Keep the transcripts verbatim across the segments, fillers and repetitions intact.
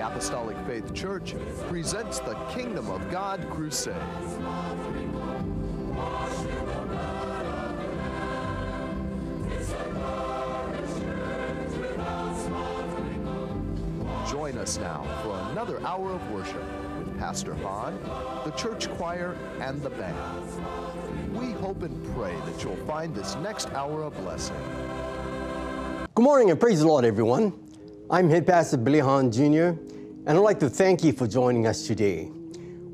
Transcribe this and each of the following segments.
Apostolic Faith Church presents the Kingdom of God Crusade. Join us now for another hour of worship with Pastor Han, the church choir, and the band. We hope and pray that you'll find this next hour a blessing. Good morning and praise the Lord, everyone. I'm Head Pastor Billy Han Junior and I'd like to thank you for joining us today.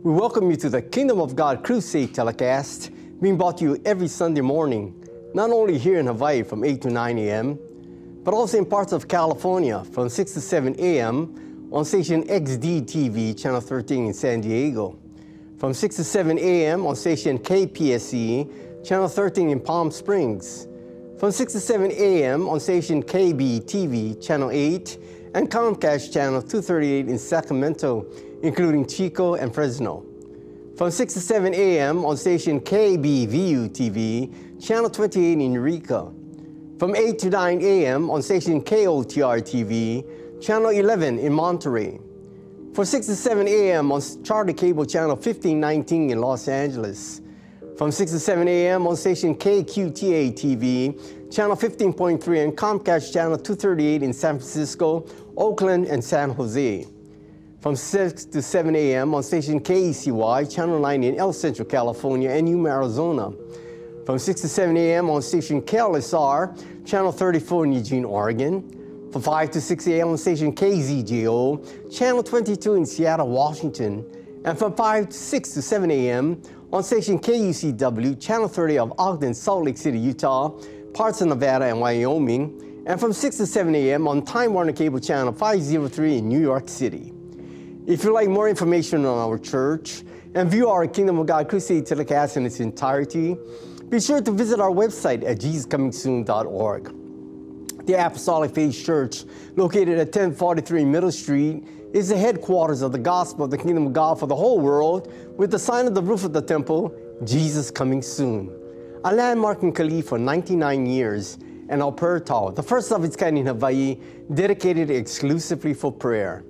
We welcome you to the Kingdom of God Crusade telecast, being brought to you every Sunday morning, not only here in Hawaii from eight to nine a m, but also in parts of California from six to seven a m on station X D T V, Channel thirteen in San Diego, from six to seven a m on station K P S E, Channel thirteen in Palm Springs, from six to seven a m on station K B T V, Channel eight, and Comcast Channel two thirty-eight in Sacramento, including Chico and Fresno. From six to seven a m on station K B V U T V, Channel twenty-eight in Eureka. From eight to nine a m on station K O T R T V, Channel eleven in Monterey. From six to seven a m on Charter Cable Channel fifteen nineteen in Los Angeles. From six to seven a m on station K Q T A T V, Channel fifteen point three, and Comcast Channel two thirty-eight in San Francisco, Oakland, and San Jose. From six to seven a m on station K E C Y, Channel nine in El Centro, California, and Yuma, Arizona. From six to seven a m on station K L S R, Channel thirty-four in Eugene, Oregon. From five to six a m on station K Z J O, Channel twenty-two in Seattle, Washington. And from five to six to seven a m on station K U C W, Channel thirty of Ogden, Salt Lake City, Utah, parts of Nevada and Wyoming, and from six to seven a m on Time Warner Cable Channel five oh three in New York City. If you'd like more information on our church and view our Kingdom of God Crusade telecast in its entirety, be sure to visit our website at Jesus Coming Soon dot org. The Apostolic Faith Church, located at ten forty-three Middle Street, is the headquarters of the gospel of the Kingdom of God for the whole world, with the sign on the roof of the temple, Jesus Coming Soon. A landmark in Kalihi for ninety-nine years, and our prayer tower, the first of its kind in Hawaii, dedicated exclusively for prayer.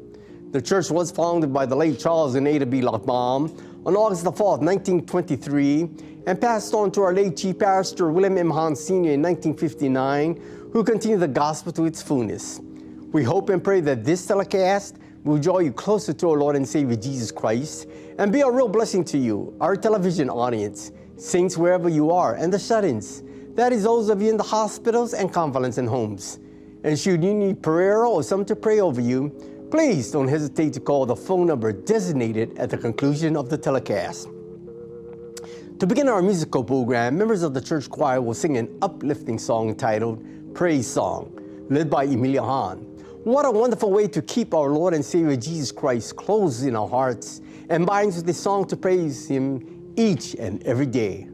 The church was founded by the late Charles and Ada B. Lockbaum on August the fourth, nineteen twenty-three, and passed on to our late chief pastor, William M. Hans Senior in nineteen fifty-nine, who continued the gospel to its fullness. We hope and pray that this telecast will draw you closer to our Lord and Savior Jesus Christ and be a real blessing to you, our television audience, saints wherever you are, and the shut-ins. That is those of you in the hospitals and convalescent homes. And should you need prayer or someone to pray over you, please don't hesitate to call the phone number designated at the conclusion of the telecast. To begin our musical program, members of the church choir will sing an uplifting song titled Praise Song, led by Emilia Hahn. What a wonderful way to keep our Lord and Savior Jesus Christ close in our hearts and binds with the song to praise Him each and every day.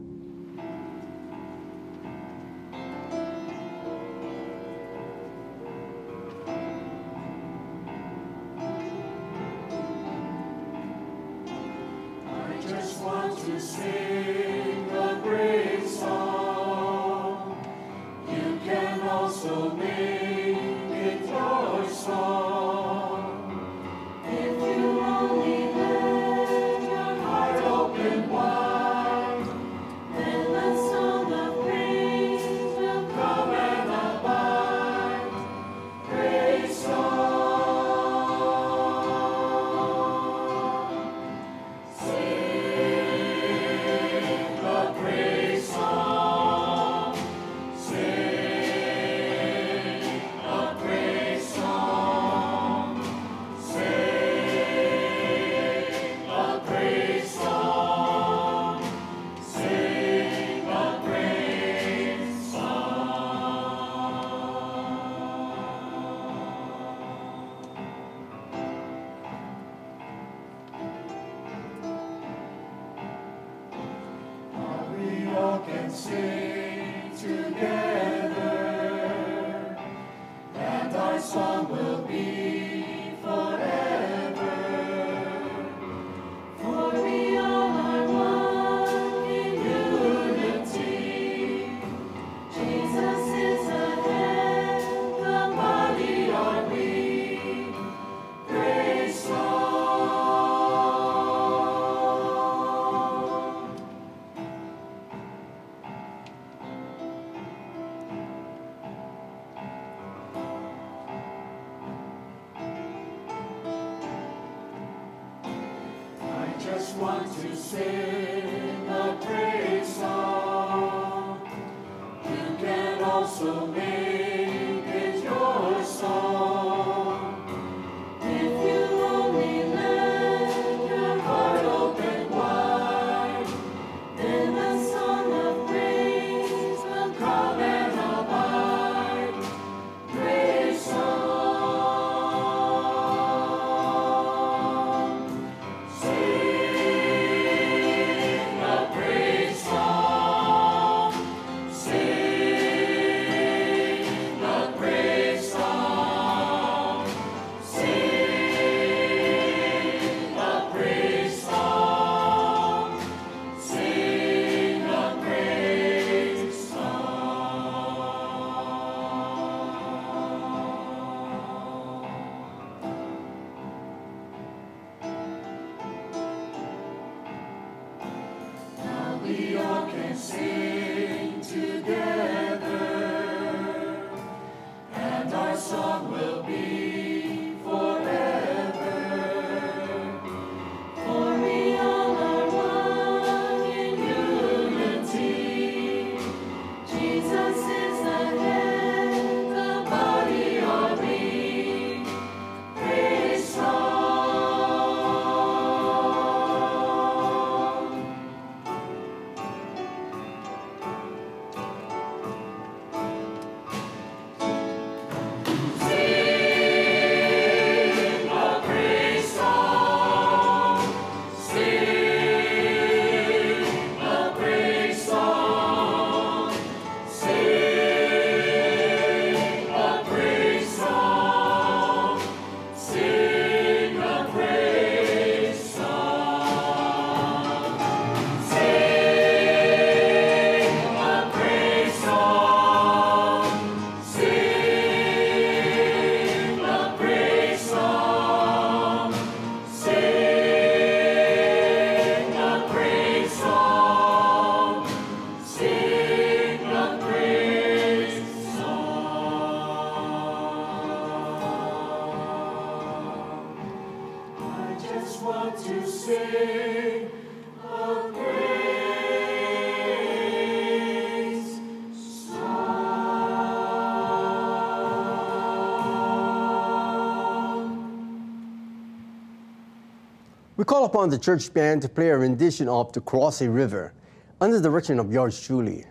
We call upon the church band to play a rendition of To Cross a River under the direction of yours truly.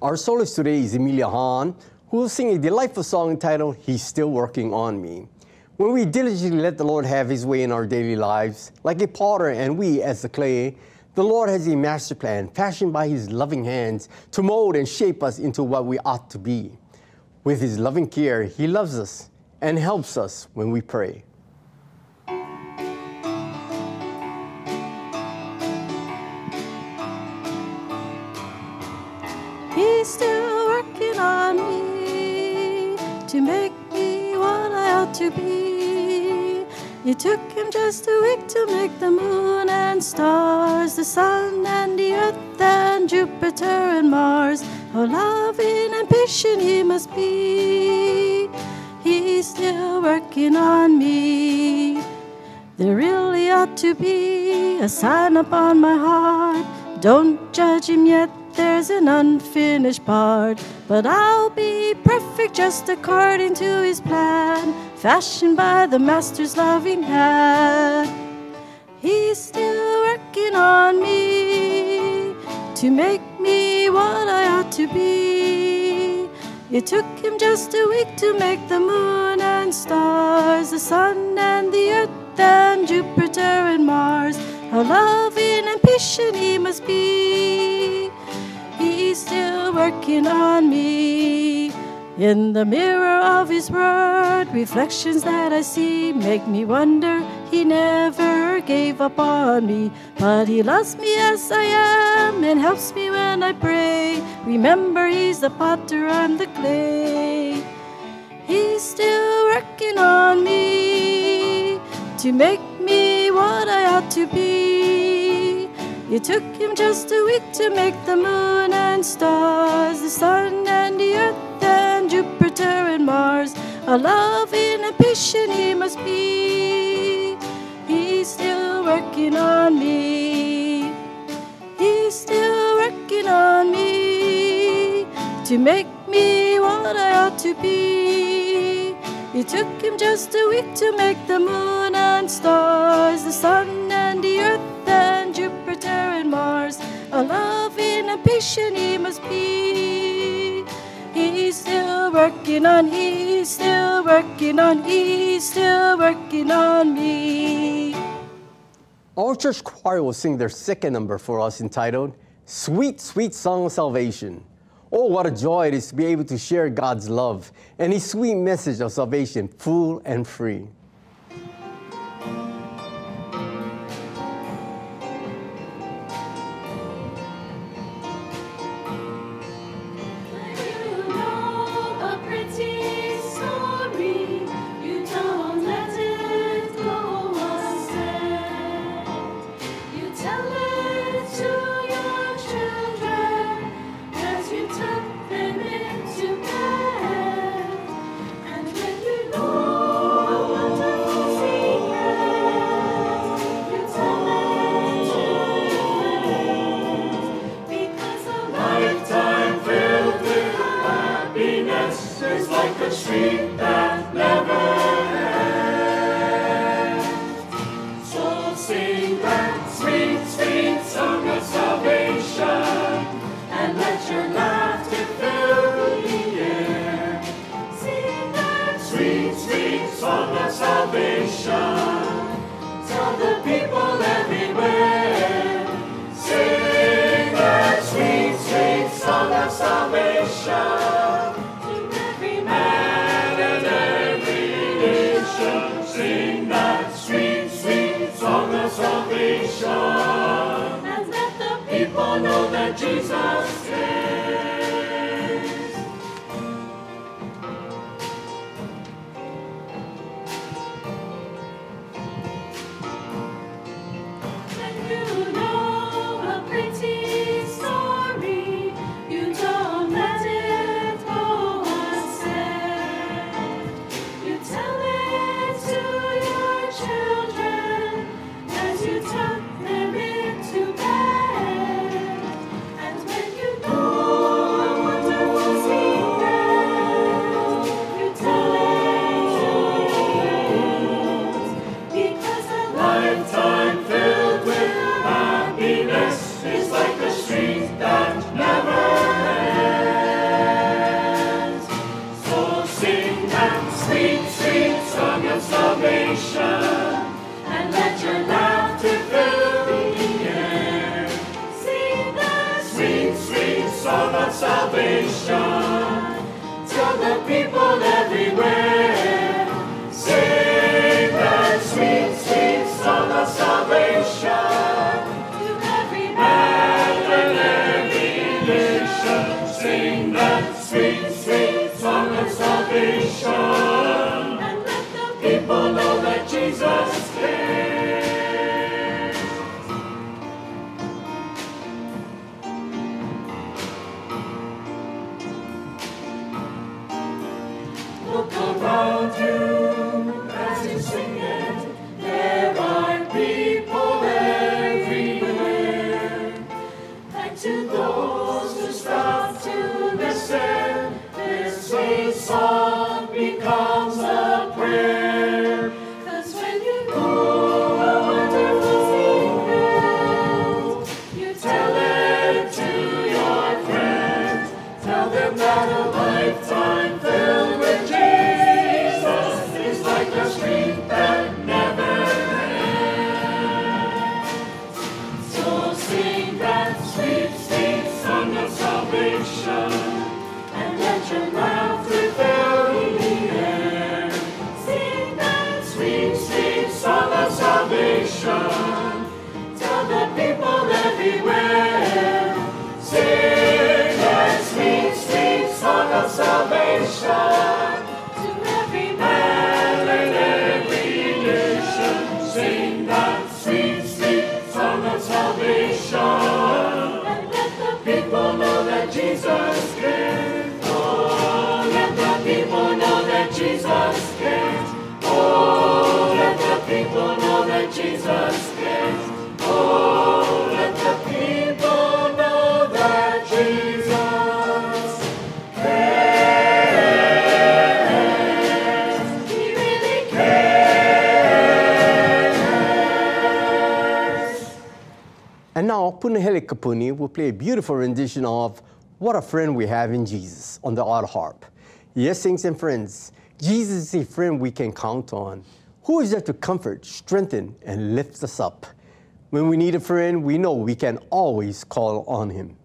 Our soloist today is Emilia Hahn, who will sing a delightful song entitled, He's Still Working on Me. When we diligently let the Lord have His way in our daily lives, like a potter and we as the clay, the Lord has a master plan fashioned by His loving hands to mold and shape us into what we ought to be. With His loving care, He loves us and helps us when we pray. He's still working on me to make me what I ought to be. It took Him just a week to make the moon and stars, the sun and the earth and Jupiter and Mars. How loving and patient He must be. He's still working on me. There really ought to be a sign upon my heart. Don't judge Him yet, there's an unfinished part. But I'll be perfect just according to His plan, fashioned by the Master's loving hand. He's still working on me to make me what I ought to be. It took Him just a week to make the moon and stars, the sun and the earth and Jupiter and Mars. How loving and patient He must be. He's still working on me. In the mirror of His word, reflections that I see make me wonder He never gave up on me. But He loves me as I am and helps me when I pray. Remember, He's the potter and the clay. He's still working on me to make me what I ought to be. It took Him just a week to make the moon and stars, the sun and the earth and Jupiter and Mars. A loving and patient He must be. He's still working on me. He's still working on me to make me what I ought to be. It took Him just a week to make the moon and stars, the sun and the earth and Jupiter and Mars. A loving and patient He must be. He's still working on, He's still working on, He's still working on me. Our church choir will sing their second number for us entitled, Sweet, Sweet Song of Salvation. Oh, what a joy it is to be able to share God's love and His sweet message of salvation, full and free. Thank you. salvation. Tell the people everywhere, sing that sweet, sweet song of salvation. To every man and every nation, sing that sweet, sweet song of salvation. And let the people know that Jesus came. Look around you as you sing it. There are people everywhere. And to those who stop to listen, this sweet song becomes a prayer. Cause when you know a wonderful secret, you tell it to your friends. Tell them that a lifetime filled and let your laughter fill in the air. Sing that sweet, sweet song of salvation. Tell the people everywhere. Sing that sweet, sweet song of salvation. To every man and every nation, sing that sweet, sweet song of salvation. People know that Jesus came. Oh, let the people know that Jesus came. Oh, let the people know that Jesus came. Oh, let the people know that Jesus cares. He really cares. And now, Punahele Kapuni will play a beautiful rendition of What a Friend We Have in Jesus on the odd harp. Yes, saints and friends, Jesus is a friend we can count on, who is there to comfort, strengthen, and lift us up. When we need a friend, we know we can always call on him.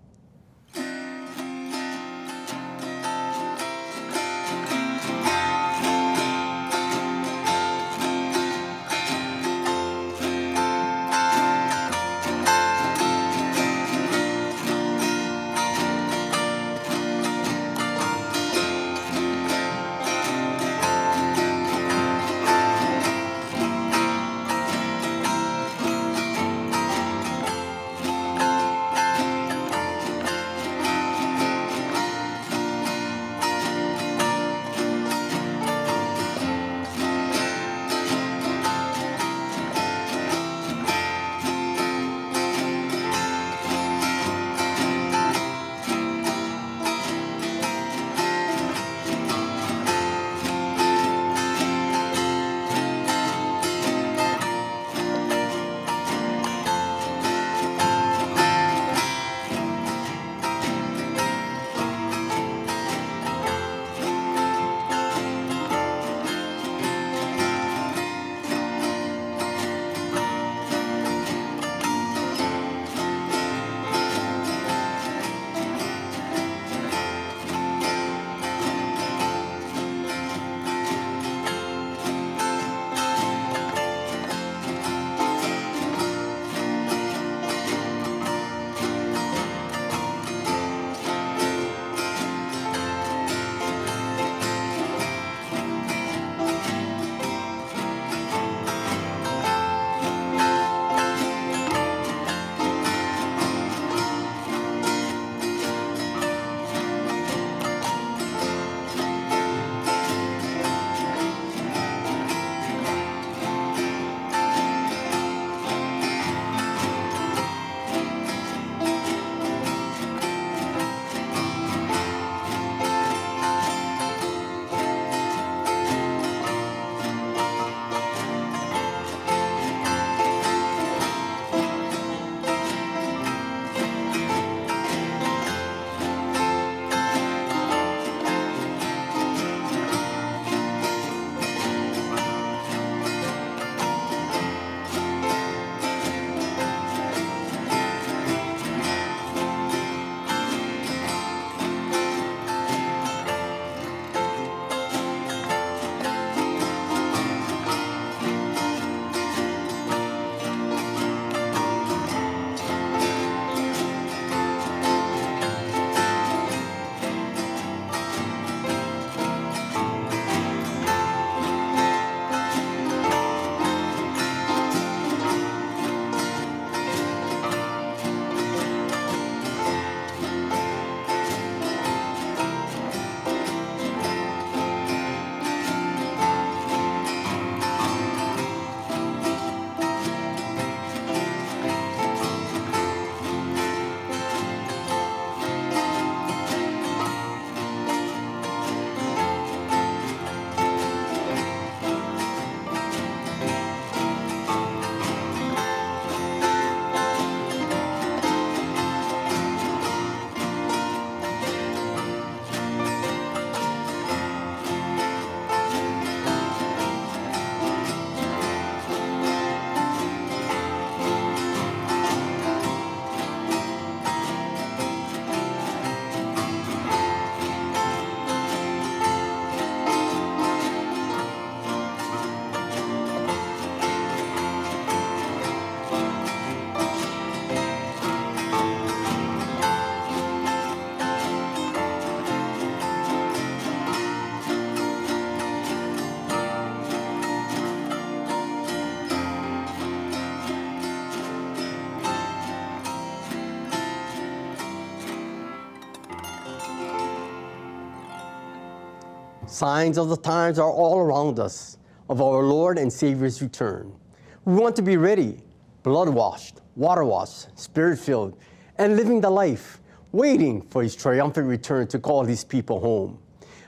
Signs of the times are all around us of our Lord and Savior's return. We want to be ready, blood-washed, water-washed, spirit-filled, and living the life, waiting for His triumphant return to call His people home.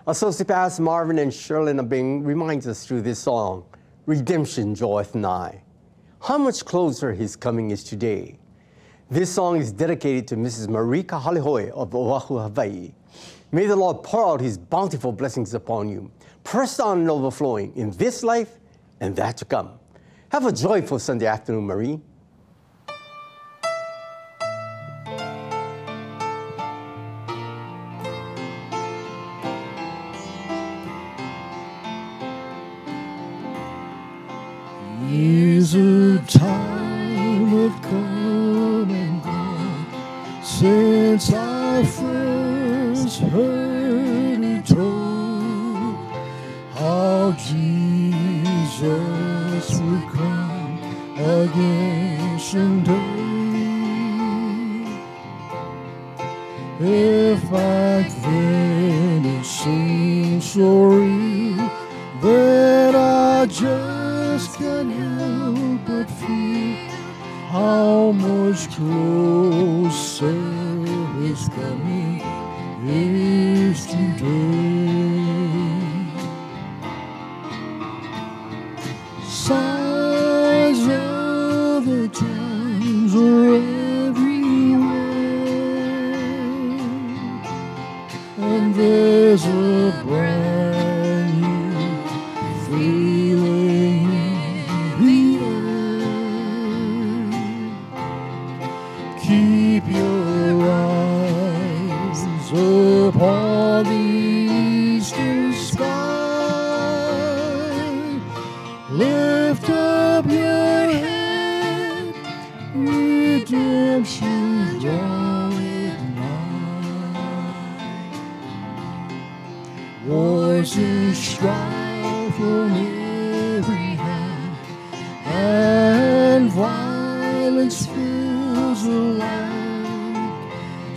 Associate Pastor Marvin and Sherlyn Abing reminds us through this song, "Redemption draweth nigh." How much closer His coming is today. This song is dedicated to Missus Marika Halehoe of Oahu, Hawaii. May the Lord pour out His bountiful blessings upon you, pressed on and overflowing in this life and that to come. Have a joyful Sunday afternoon, Marie. Is a time of come and gone since I first heard it told how Jesus would come again someday. If back then it seemed so real that I just can't help but feel how much closer His coming is today. Signs of the times are everywhere, and there's a brand new feeling upon the eastern sky. Lift up your head, redemption draweth nigh. Wars and strife on every hand, and violence fills the land.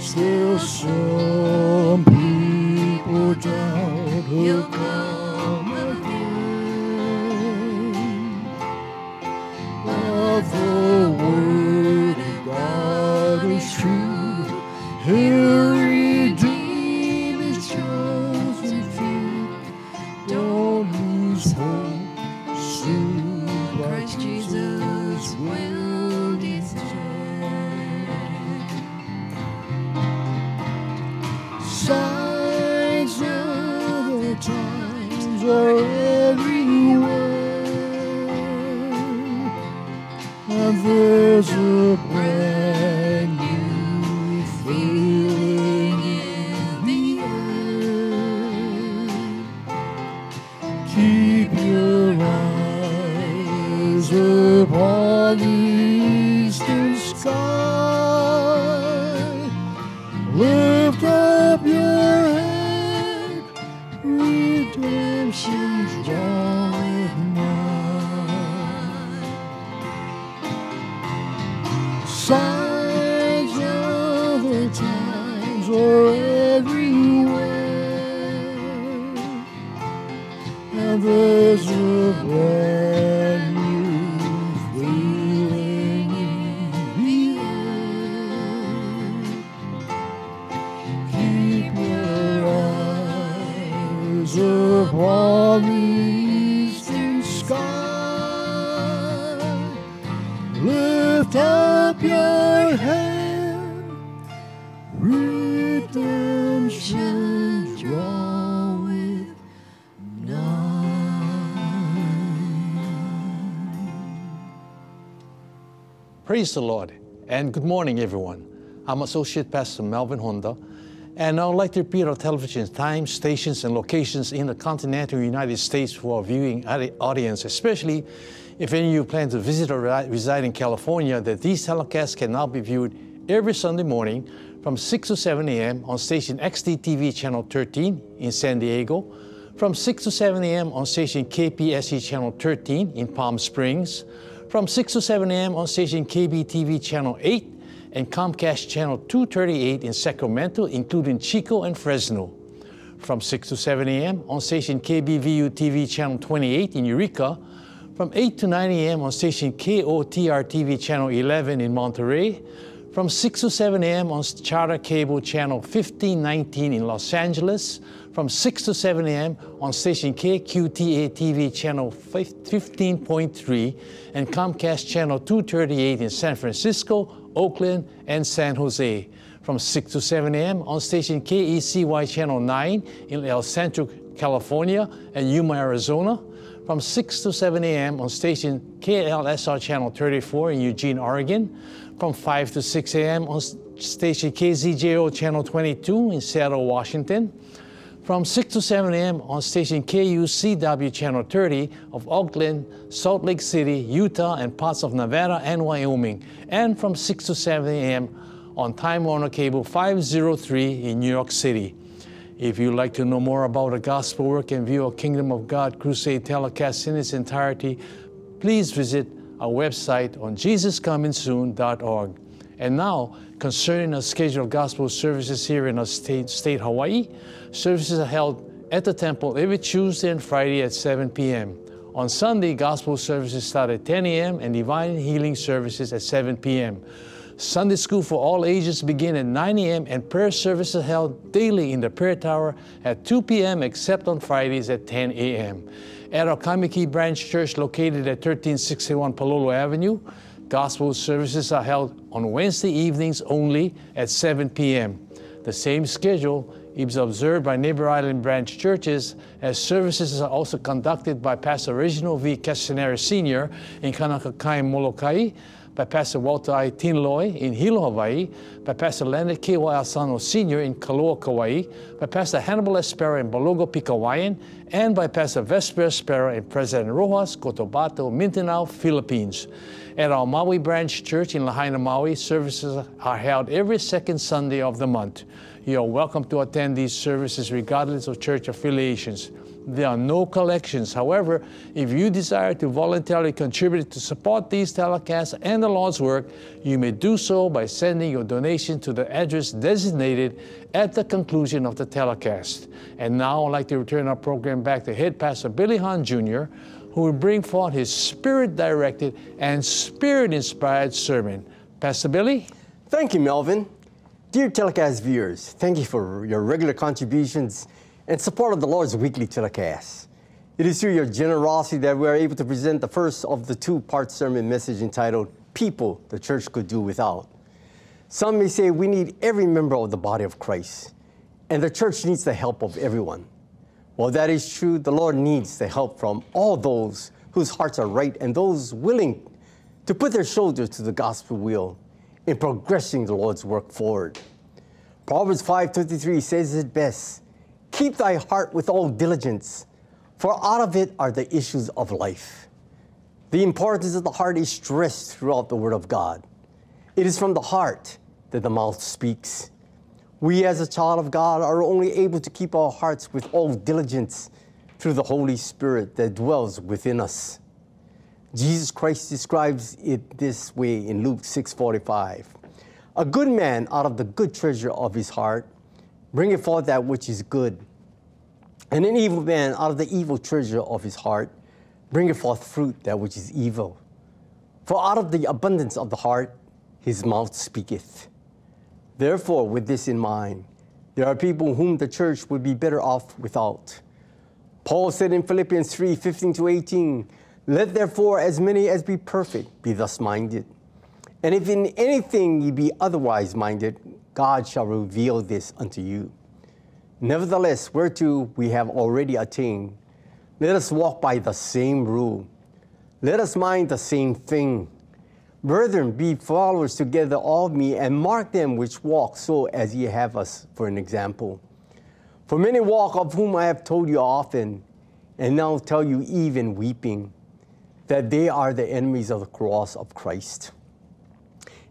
Still some people doubt He'll come again, but the word of God is true. He'll redeem His chosen few. Don't lose hope, soon Christ Jesus will. Signs of the times are everywhere, and there's a brand new feeling in the air. Keep your eyes upon the eastern sky. Lift up your head, redemption draweth nigh. Signs of the times are everywhere, and there's a brand new feeling in the air. Keep your eyes upon the eastern sky. Lift up your head, redemption draweth nigh. Praise the Lord, and good morning, everyone. I'm Associate Pastor Melvin Honda, and I would like to repeat our television times, stations, and locations in the continental United States for our viewing audience, especially if any of you plan to visit or reside in California, that these telecasts can now be viewed every Sunday morning from six to seven a m on station X D T V Channel thirteen in San Diego, from six to seven a m on station K P S C Channel thirteen in Palm Springs, from six to seven a m on station K B T V Channel eight and Comcast Channel two thirty-eight in Sacramento, including Chico and Fresno. from six to seven a m on station K B V U T V channel twenty-eight in Eureka, from eight to nine a m on station K O T R T V channel eleven in Monterey, from six to seven a m on Charter Cable channel fifteen nineteen in Los Angeles, from six to seven a m on station K Q T A T V channel fifteen point three and Comcast channel two thirty-eight in San Francisco, Oakland, and San Jose, from six to seven a m on station K E C Y channel nine in El Centro, California, and Yuma, Arizona, from six to seven a m on station K L S R channel thirty-four in Eugene, Oregon, from five to six a m on station K Z J O channel twenty-two in Seattle, Washington, from six to seven a m on station K U C W channel thirty of Oakland, Salt Lake City, Utah, and parts of Nevada and Wyoming, and from six to seven a m on Time Warner Cable five oh three in New York City. If you'd like to know more about the gospel work and view our Kingdom of God Crusade telecast in its entirety, please visit our website on Jesus Coming Soon dot org. And now, concerning our schedule of gospel services here in our state, state Hawaii, services are held at the temple every Tuesday and Friday at seven p m On Sunday, gospel services start at ten a m and divine healing services at seven p m Sunday school for all ages begin at nine a m and prayer services held daily in the prayer tower at two p m except on Fridays at ten a m At our Kamiki Branch Church located at thirteen sixty-one Palolo Avenue, gospel services are held on Wednesday evenings only at seven p m The same schedule is observed by Neighbor Island branch churches, as services are also conducted by Pastor Reginald V. Kestaneri Senior in Kanakakai, Molokai, by Pastor Walter I. Tinloi in Hilo, Hawaii, by Pastor Leonard K. Y. Asano Senior in Kaloa, Kauai, by Pastor Hannibal Espera in Balogo, Pikawayan, and by Pastor Vesper Espera in President Rojas, Cotabato, Mindanao, Philippines. At our Maui Branch Church in Lahaina, Maui, services are held every second Sunday of the month. You are welcome to attend these services regardless of church affiliations. There are no collections. However, if you desire to voluntarily contribute to support these telecasts and the Lord's work, you may do so by sending your donation to the address designated at the conclusion of the telecast. And now I'd like to return our program back to Head Pastor Billy Han Junior, who will bring forth his Spirit-directed and Spirit-inspired sermon. Pastor Billy? Thank you, Melvin. Dear telecast viewers, thank you for your regular contributions and support of the Lord's weekly telecast. It is through your generosity that we are able to present the first of the two-part sermon message entitled, People the Church Could Do Without. Some may say we need every member of the body of Christ, and the church needs the help of everyone. While that is true, the Lord needs the help from all those whose hearts are right and those willing to put their shoulders to the gospel wheel in progressing the Lord's work forward. Proverbs five twenty-three says it best, keep thy heart with all diligence, for out of it are the issues of life. The importance of the heart is stressed throughout the Word of God. It is from the heart that the mouth speaks. We as a child of God are only able to keep our hearts with all diligence through the Holy Spirit that dwells within us. Jesus Christ describes it this way in Luke six forty-five. A good man out of the good treasure of his heart bringeth forth that which is good. And an evil man out of the evil treasure of his heart bringeth forth fruit that which is evil. For out of the abundance of the heart his mouth speaketh. Therefore, with this in mind, there are people whom the church would be better off without. Paul said in Philippians three fifteen to eighteen, let therefore as many as be perfect be thus minded. And if in anything ye be otherwise minded, God shall reveal this unto you. Nevertheless, whereto we have already attained, let us walk by the same rule. Let us mind the same thing. Brethren, be followers together of me, and mark them which walk so as ye have us for an example. For many walk, of whom I have told you often, and now tell you even weeping, that they are the enemies of the cross of Christ.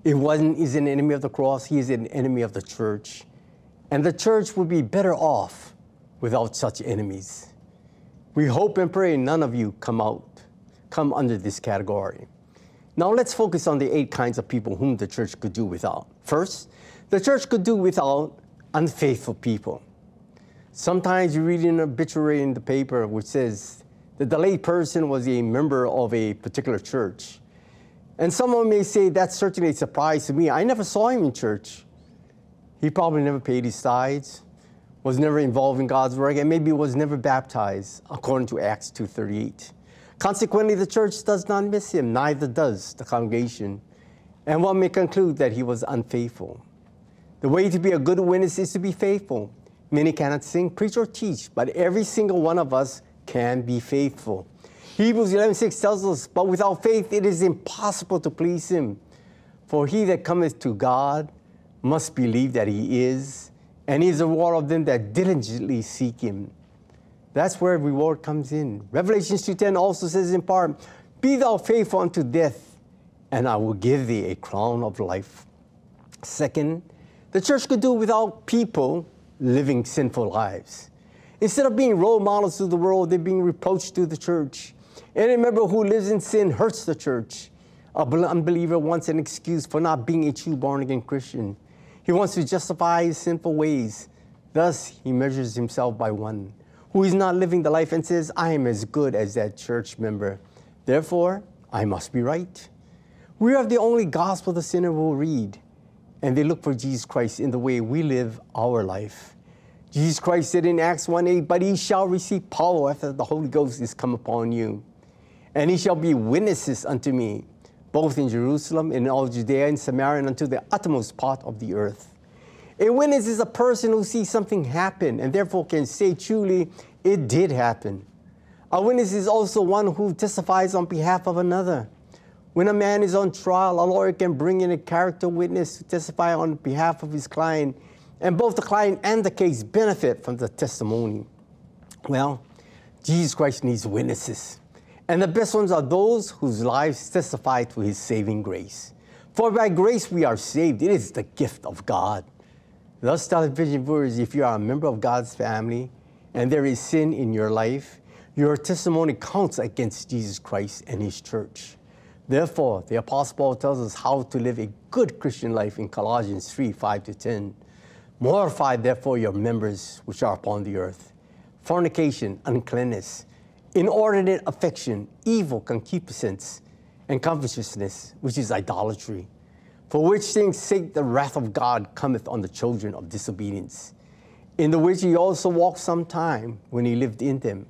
If one is an enemy of the cross, he is an enemy of the church. And the church would be better off without such enemies. We hope and pray none of you come out, come under this category. Now let's focus on the eight kinds of people whom the church could do without. First, the church could do without unfaithful people. Sometimes you read an obituary in the paper which says that the late person was a member of a particular church. And someone may say, that's certainly a surprise to me. I never saw him in church. He probably never paid his tithes, was never involved in God's work, and maybe was never baptized, according to Acts two thirty-eight. Consequently, the church does not miss him, neither does the congregation. And one may conclude that he was unfaithful. The way to be a good witness is to be faithful. Many cannot sing, preach, or teach, but every single one of us can be faithful. Hebrews eleven six tells us, but without faith it is impossible to please him. For he that cometh to God must believe that he is, and he is the reward of them that diligently seek him. That's where reward comes in. Revelation two ten also says in part, be thou faithful unto death, and I will give thee a crown of life. Second, the church could do without people living sinful lives. Instead of being role models to the world, they're being reproached to the church. Any member who lives in sin hurts the church. An unbeliever wants an excuse for not being a true born-again Christian. He wants to justify his sinful ways. Thus, he measures himself by one who is not living the life and says, I am as good as that church member. Therefore, I must be right. We are the only gospel the sinner will read. And they look for Jesus Christ in the way we live our life. Jesus Christ said in Acts one eight, but ye shall receive power after the Holy Ghost is come upon you. And ye shall be witnesses unto me, both in Jerusalem and in all Judea and Samaria and unto the uttermost part of the earth. A witness is a person who sees something happen and therefore can say truly, it did happen. A witness is also one who testifies on behalf of another. When a man is on trial, a lawyer can bring in a character witness to testify on behalf of his client, and both the client and the case benefit from the testimony. Well, Jesus Christ needs witnesses, and the best ones are those whose lives testify to his saving grace. For by grace we are saved. It is the gift of God. Thus, television viewers, if you are a member of God's family and there is sin in your life, your testimony counts against Jesus Christ and his church. Therefore, the Apostle Paul tells us how to live a good Christian life in Colossians three five to ten. Mortify, therefore, your members which are upon the earth. Fornication, uncleanness, inordinate affection, evil concupiscence, and covetousness, which is idolatry. For which things sake the wrath of God cometh on the children of disobedience, in the which ye also walked some time when ye lived in them.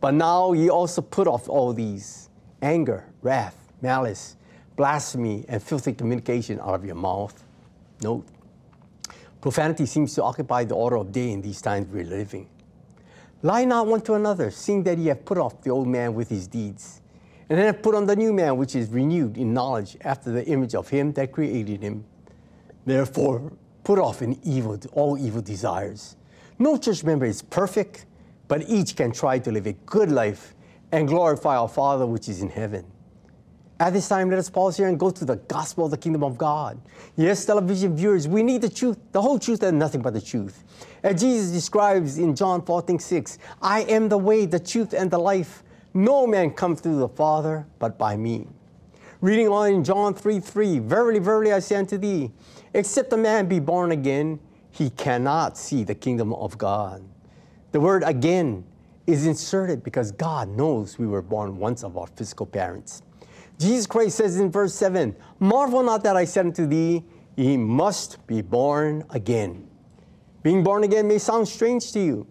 But now ye also put off all these, anger, wrath, malice, blasphemy, and filthy communication out of your mouth. Note, profanity seems to occupy the order of day in these times we're living. Lie not one to another, seeing that ye have put off the old man with his deeds, and then have put on the new man, which is renewed in knowledge after the image of him that created him. Therefore, put off in evil all evil desires. No church member is perfect, but each can try to live a good life and glorify our Father which is in heaven. At this time, let us pause here and go to the gospel of the kingdom of God. Yes, television viewers, we need the truth, the whole truth, and nothing but the truth. As Jesus describes in John fourteen six, I am the way, the truth, and the life. No man cometh to the Father but by me. Reading on in John three three, verily, verily, I say unto thee, except a man be born again, he cannot see the kingdom of God. The word again is inserted because God knows we were born once of our physical parents. Jesus Christ says in verse seven, marvel not that I said unto thee, ye must be born again. Being born again may sound strange to you.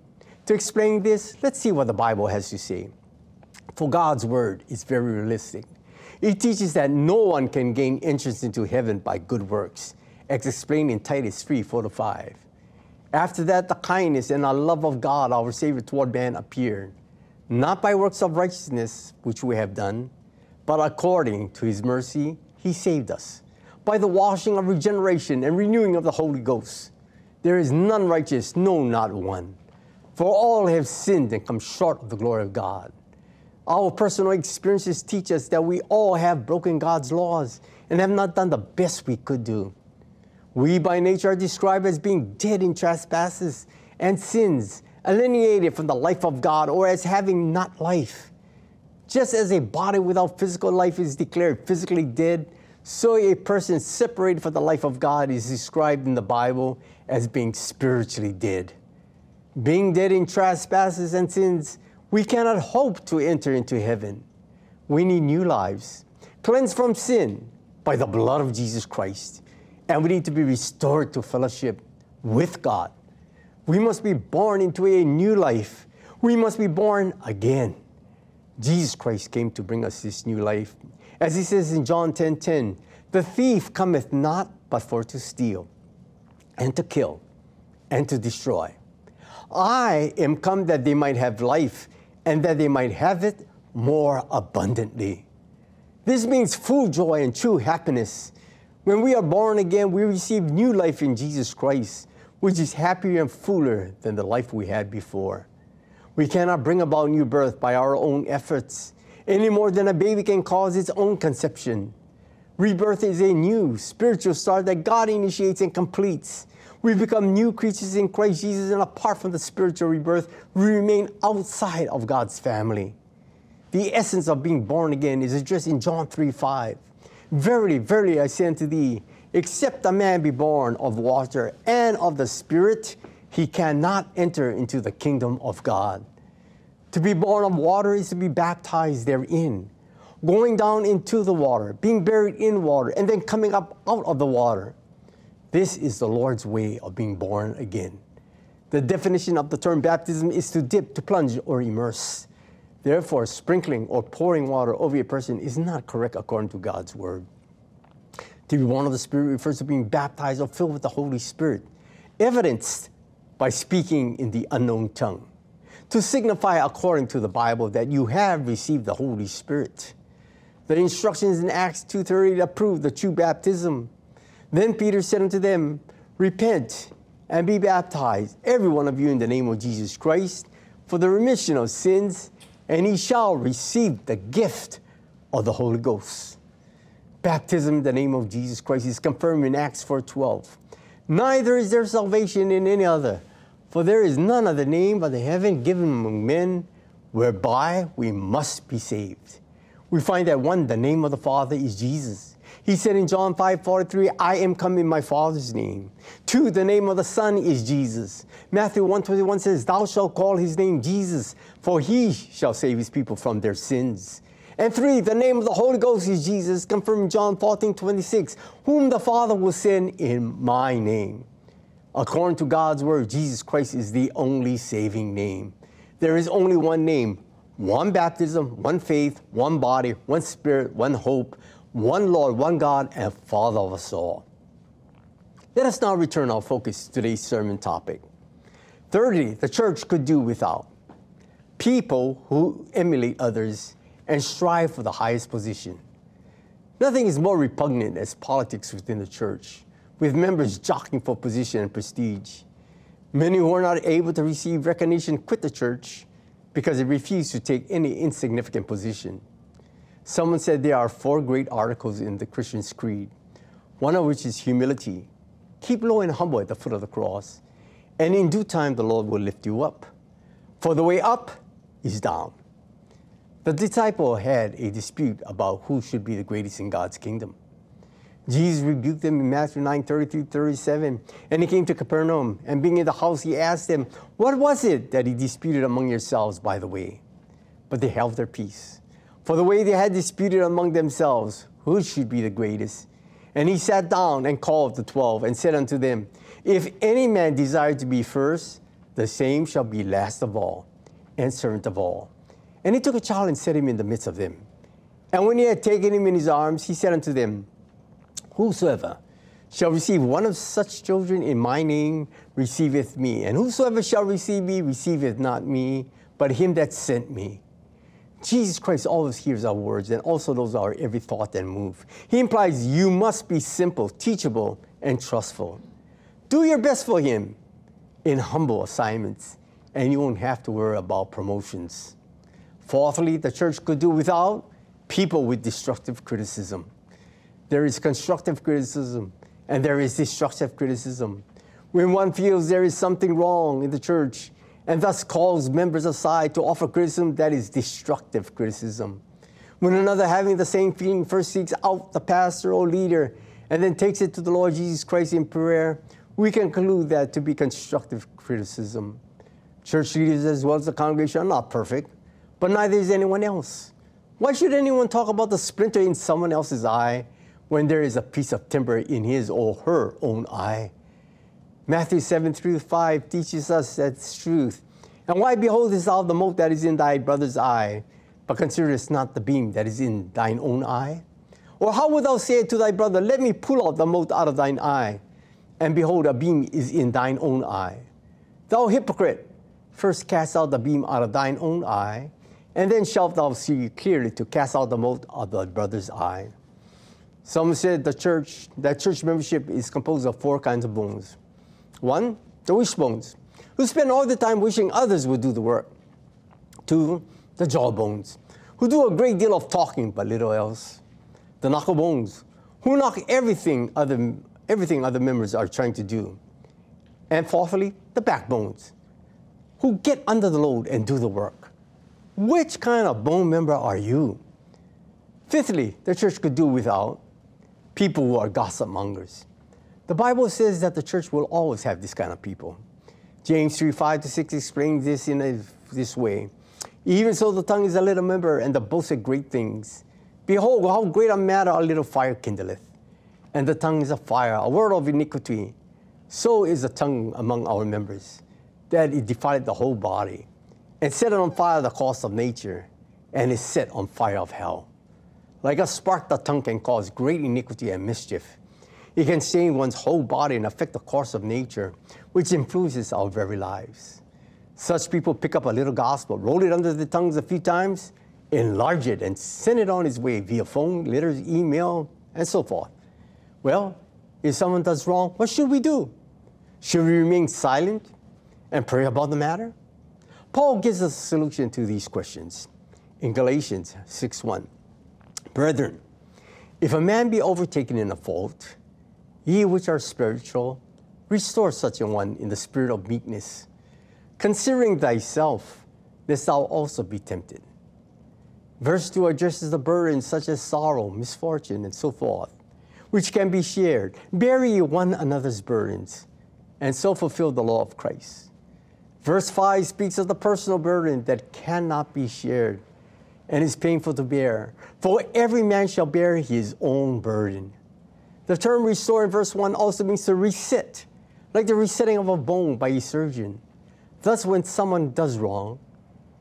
To explain this, let's see what the Bible has to say. For God's word is very realistic. It teaches that no one can gain entrance into heaven by good works, as explained in Titus three four to five. After that, the kindness and our love of God, our Savior toward man, appeared, not by works of righteousness, which we have done, but according to his mercy, he saved us by the washing of regeneration and renewing of the Holy Ghost. There is none righteous, no, not one. For all have sinned and come short of the glory of God. Our personal experiences teach us that we all have broken God's laws and have not done the best we could do. We by nature are described as being dead in trespasses and sins, alienated from the life of God, or as having not life. Just as a body without physical life is declared physically dead, so a person separated from the life of God is described in the Bible as being spiritually dead. Being dead in trespasses and sins, we cannot hope to enter into heaven. We need new lives, cleansed from sin by the blood of Jesus Christ. And we need to be restored to fellowship with God. We must be born into a new life. We must be born again. Jesus Christ came to bring us this new life. As he says in John ten ten, the thief cometh not but for to steal, and to kill, and to destroy. I am come that they might have life, and that they might have it more abundantly. This means full joy and true happiness. When we are born again, we receive new life in Jesus Christ, which is happier and fuller than the life we had before. We cannot bring about new birth by our own efforts, any more than a baby can cause its own conception. Rebirth is a new spiritual start that God initiates and completes. We become new creatures in Christ Jesus, and apart from the spiritual rebirth, we remain outside of God's family. The essence of being born again is addressed in John three five. Verily, verily, I say unto thee, except a man be born of water and of the Spirit, he cannot enter into the kingdom of God. To be born of water is to be baptized therein, going down into the water, being buried in water, and then coming up out of the water. This is the Lord's way of being born again. The definition of the term baptism is to dip, to plunge, or immerse. Therefore, sprinkling or pouring water over a person is not correct according to God's word. To be born of the Spirit refers to being baptized or filled with the Holy Spirit, evidenced by speaking in the unknown tongue, to signify according to the Bible that you have received the Holy Spirit. The instructions in Acts two thirty approve the true baptism. Then Peter said unto them, repent and be baptized, every one of you, in the name of Jesus Christ, for the remission of sins, and he shall receive the gift of the Holy Ghost. Baptism in the name of Jesus Christ is confirmed in Acts four twelve. Neither is there salvation in any other, for there is none other name but the heaven given among men, whereby we must be saved. We find that one, the name of the Father is Jesus. He said in John five forty-three, I am come in my Father's name. Two, the name of the Son is Jesus. Matthew one twenty-one says, thou shalt call his name Jesus, for he shall save his people from their sins. And three, the name of the Holy Ghost is Jesus, confirmed John fourteen twenty-six, whom the Father will send in my name. According to God's word, Jesus Christ is the only saving name. There is only one name, one baptism, one faith, one body, one spirit, one hope, one Lord, one God, and Father of us all. Let us now return our focus to today's sermon topic. Thirdly, the church could do without people who emulate others and strive for the highest position. Nothing is more repugnant as politics within the church, with members jockeying for position and prestige. Many who are not able to receive recognition quit the church because they refuse to take any insignificant position. Someone said there are four great articles in the Christian's creed, one of which is humility. Keep low and humble at the foot of the cross, and in due time the Lord will lift you up. For the way up is down. The disciple had a dispute about who should be the greatest in God's kingdom. Jesus rebuked them in Matthew nine thirty-three to thirty-seven, and he came to Capernaum, and being in the house, he asked them, what was it that he disputed among yourselves by the way? But they held their peace. For the way they had disputed among themselves, who should be the greatest? And he sat down and called the twelve, and said unto them, if any man desire to be first, the same shall be last of all, and servant of all. And he took a child and set him in the midst of them. And when he had taken him in his arms, he said unto them, whosoever shall receive one of such children in my name receiveth me. And whosoever shall receive me receiveth not me, but him that sent me. Jesus Christ always hears our words and also knows our every thought and move. He implies you must be simple, teachable, and trustful. Do your best for him in humble assignments, and you won't have to worry about promotions. Fourthly, the church could do without people with destructive criticism. There is constructive criticism, and there is destructive criticism. When one feels there is something wrong in the church, and thus calls members aside to offer criticism, that is destructive criticism. When another having the same feeling first seeks out the pastor or leader, and then takes it to the Lord Jesus Christ in prayer, we can conclude that to be constructive criticism. Church leaders as well as the congregation are not perfect, but neither is anyone else. Why should anyone talk about the splinter in someone else's eye when there is a piece of timber in his or her own eye? Matthew seven through five teaches us that's truth. And why beholdest thou the mote that is in thy brother's eye, but considerest not the beam that is in thine own eye? Or how wilt thou say to thy brother, let me pull out the mote out of thine eye, and behold, a beam is in thine own eye? Thou hypocrite, first cast out the beam out of thine own eye, and then shalt thou see clearly to cast out the mote of thy brother's eye. Some said the church, that church membership is composed of four kinds of bones. One, the wishbones, who spend all the time wishing others would do the work. Two, the jawbones, who do a great deal of talking but little else. The knucklebones, who knock everything other, everything other members are trying to do. And fourthly, the backbones, who get under the load and do the work. Which kind of bone member are you? Fifthly, the church could do without people who are gossip mongers. The Bible says that the church will always have this kind of people. James three, five to six explains this in a, this way. Even so, the tongue is a little member, and the boasteth great things. Behold, how great a matter a little fire kindleth. And the tongue is a fire, a world of iniquity. So is the tongue among our members, that it defileth the whole body, and set it on fire the course of nature, and is set on fire of hell. Like a spark, the tongue can cause great iniquity and mischief. It can stain one's whole body and affect the course of nature, which influences our very lives. Such people pick up a little gospel, roll it under their tongues a few times, enlarge it, and send it on its way via phone, letters, email, and so forth. Well, if someone does wrong, what should we do? Should we remain silent and pray about the matter? Paul gives us a solution to these questions in Galatians six one. Brethren, if a man be overtaken in a fault, ye which are spiritual, restore such a one in the spirit of meekness, considering thyself, lest thou also be tempted. Verse two addresses the burdens such as sorrow, misfortune, and so forth, which can be shared. Bear ye one another's burdens, and so fulfill the law of Christ. Verse five speaks of the personal burden that cannot be shared and is painful to bear. For every man shall bear his own burden. The term restore in verse one also means to reset, like the resetting of a bone by a surgeon. Thus, when someone does wrong,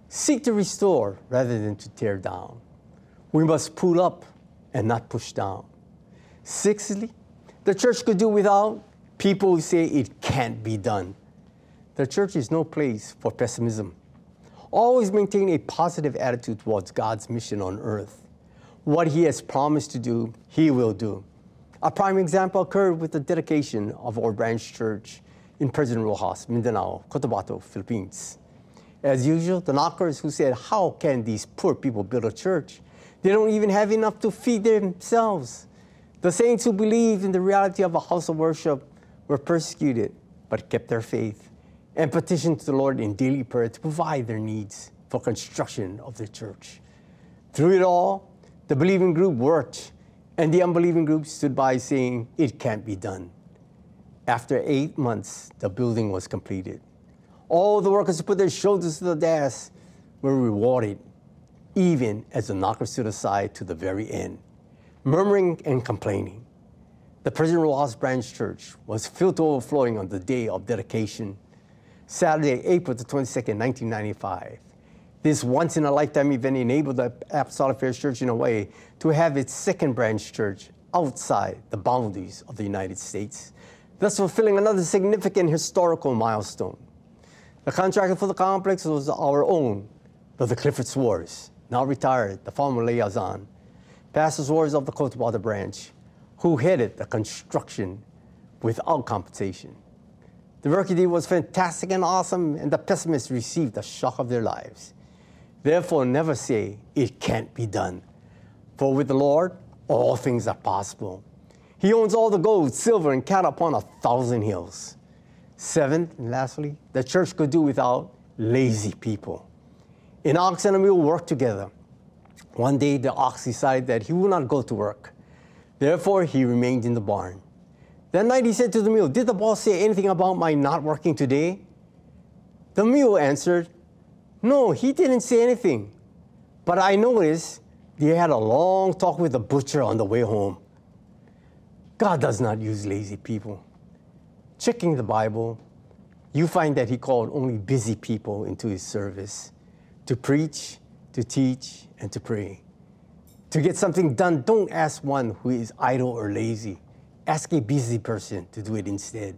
seek to restore rather than to tear down. We must pull up and not push down. Sixthly, the church could do without people who say it can't be done. The church is no place for pessimism. Always maintain a positive attitude towards God's mission on earth. What He has promised to do, He will do. A prime example occurred with the dedication of our branch church in President Rojas, Mindanao, Cotabato, Philippines. As usual, the knockers who said, how can these poor people build a church? They don't even have enough to feed themselves. The saints who believed in the reality of a house of worship were persecuted, but kept their faith and petitioned the Lord in daily prayer to provide their needs for construction of the church. Through it all, the believing group worked, and the unbelieving group stood by saying, it can't be done. After eight months, the building was completed. All the workers who put their shoulders to the task were rewarded, even as the knockers stood aside to the very end, murmuring and complaining. The President Rojas Branch Church was filled to overflowing on the day of dedication, Saturday, April the twenty-second, nineteen ninety-five. This once-in-a-lifetime event enabled the Apostolic Faith Church in Hawaii to have its second branch church outside the boundaries of the United States, thus fulfilling another significant historical milestone. The contractor for the complex was our own, Brother Clifford Swartz, now retired, the former liaison, Pastor Swartz of the Cotabato branch, who headed the construction without compensation. The work was fantastic and awesome, and the pessimists received the shock of their lives. Therefore, never say, it can't be done. For with the Lord, all things are possible. He owns all the gold, silver, and cattle upon a thousand hills. Seventh, and lastly, the church could do without lazy people. An ox and a mule worked together. One day, the ox decided that he would not go to work. Therefore, he remained in the barn. That night, he said to the mule, did the boss say anything about my not working today? The mule answered, "No, he didn't say anything. But I noticed they had a long talk with the butcher on the way home." God does not use lazy people. Checking the Bible, you find that he called only busy people into his service to preach, to teach, and to pray. To get something done, don't ask one who is idle or lazy. Ask a busy person to do it instead.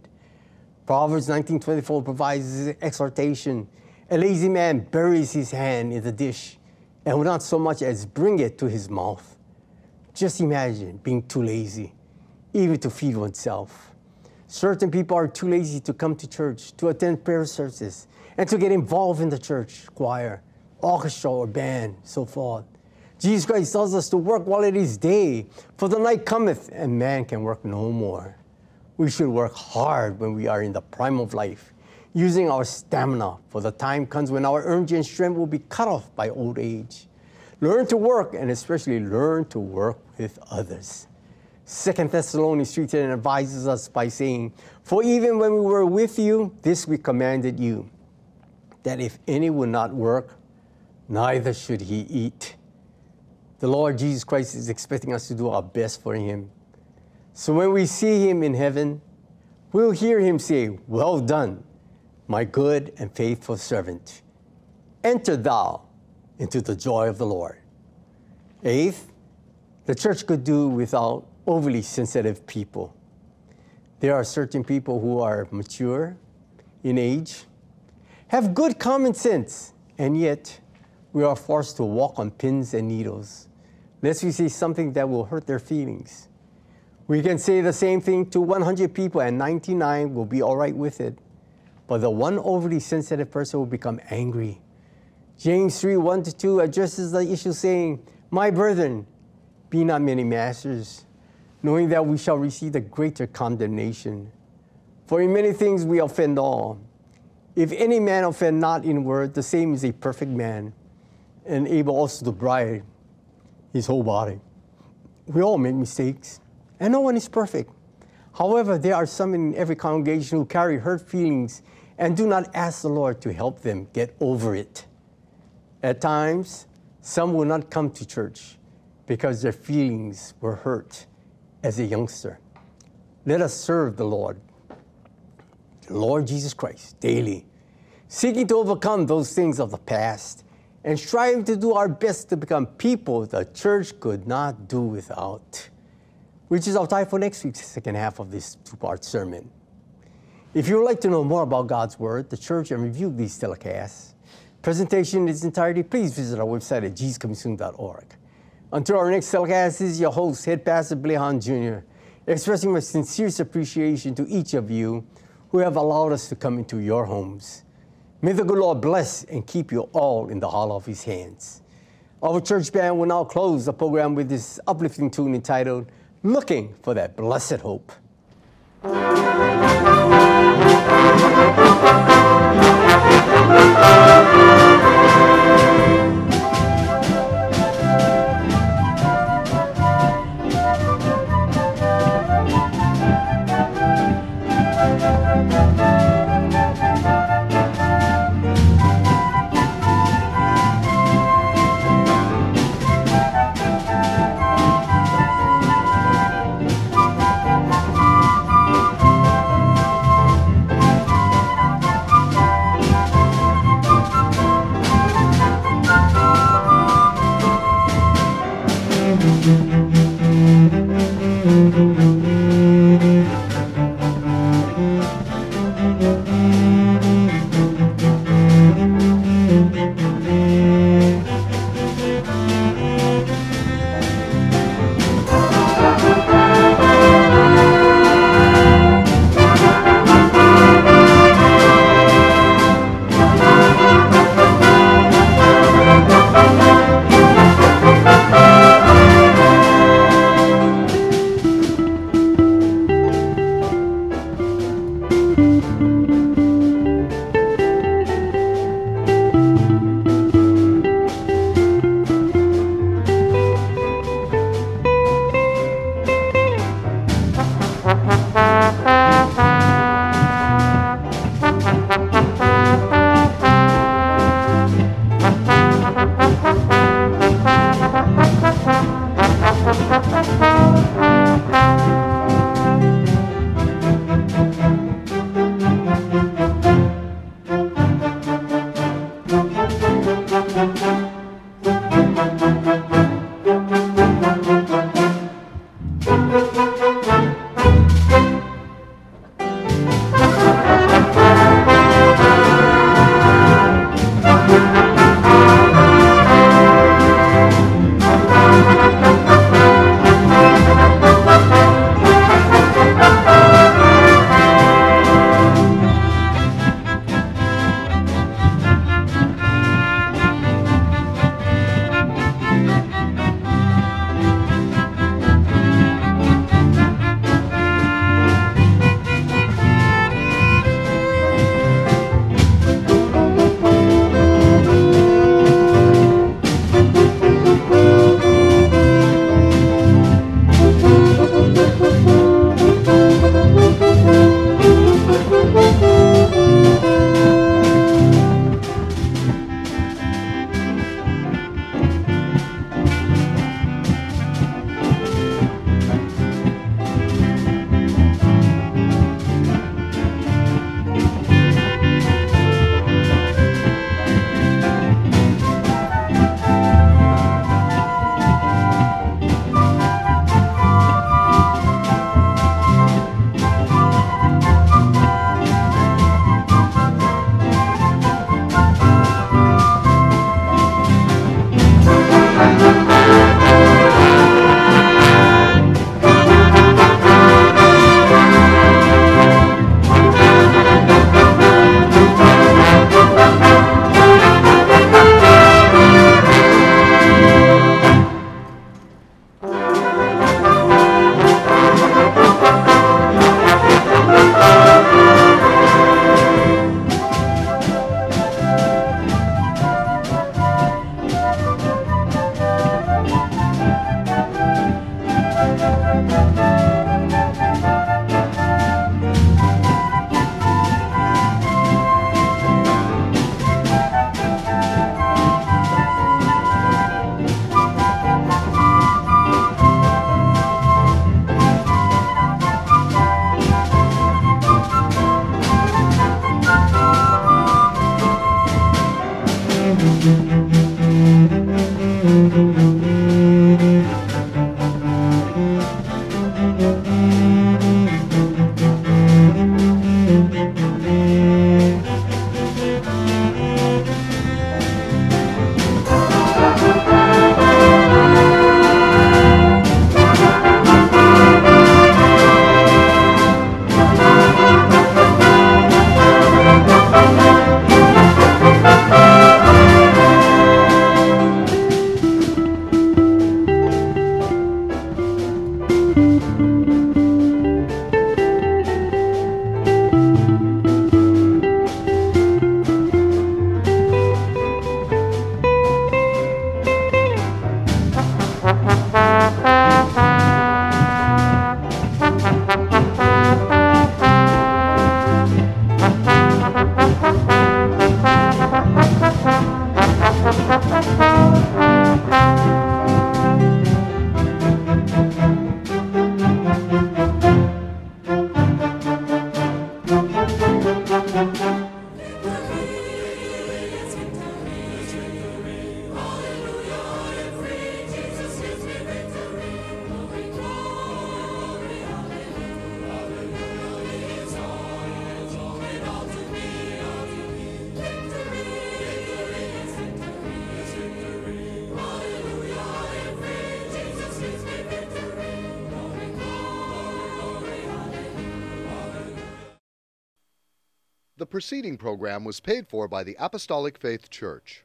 Proverbs nineteen twenty-four provides exhortation. A lazy man buries his hand in the dish and will not so much as bring it to his mouth. Just imagine being too lazy, even to feed oneself. Certain people are too lazy to come to church, to attend prayer services, and to get involved in the church choir, orchestra, or band, so forth. Jesus Christ tells us to work while it is day, for the night cometh, and man can work no more. We should work hard when we are in the prime of life, using our stamina, for the time comes when our energy and strength will be cut off by old age. Learn to work, and especially learn to work with others. Second Thessalonians three ten advises us by saying, "For even when we were with you, this we commanded you, that if any would not work, neither should he eat." The Lord Jesus Christ is expecting us to do our best for him. So when we see him in heaven, we'll hear him say, "Well done, my good and faithful servant. Enter thou into the joy of the Lord." Eighth, the church could do without overly sensitive people. There are certain people who are mature in age, have good common sense, and yet we are forced to walk on pins and needles, lest we say something that will hurt their feelings. We can say the same thing to one hundred people and ninety-nine will be all right with it, but the one overly sensitive person will become angry. James three, one to two addresses the issue saying, "My brethren, be not many masters, knowing that we shall receive the greater condemnation. For in many things we offend all. If any man offend not in word, the same is a perfect man, and able also to bridle his whole body." We all make mistakes, and no one is perfect. However, there are some in every congregation who carry hurt feelings and do not ask the Lord to help them get over it. At times, some will not come to church because their feelings were hurt as a youngster. Let us serve the Lord, the Lord Jesus Christ, daily, seeking to overcome those things of the past and striving to do our best to become people the church could not do without, which is our time for next week's second half of this two-part sermon. If you would like to know more about God's Word, the church, and review these telecasts, presentation in its entirety, please visit our website at Jesus Coming Soon dot org. Until our next telecast, this is your host, Head Pastor Billy Han Junior, expressing my sincerest appreciation to each of you who have allowed us to come into your homes. May the good Lord bless and keep you all in the hollow of his hands. Our church band will now close the program with this uplifting tune entitled, "Looking for That Blessed Hope." The preceding program was paid for by the Apostolic Faith Church.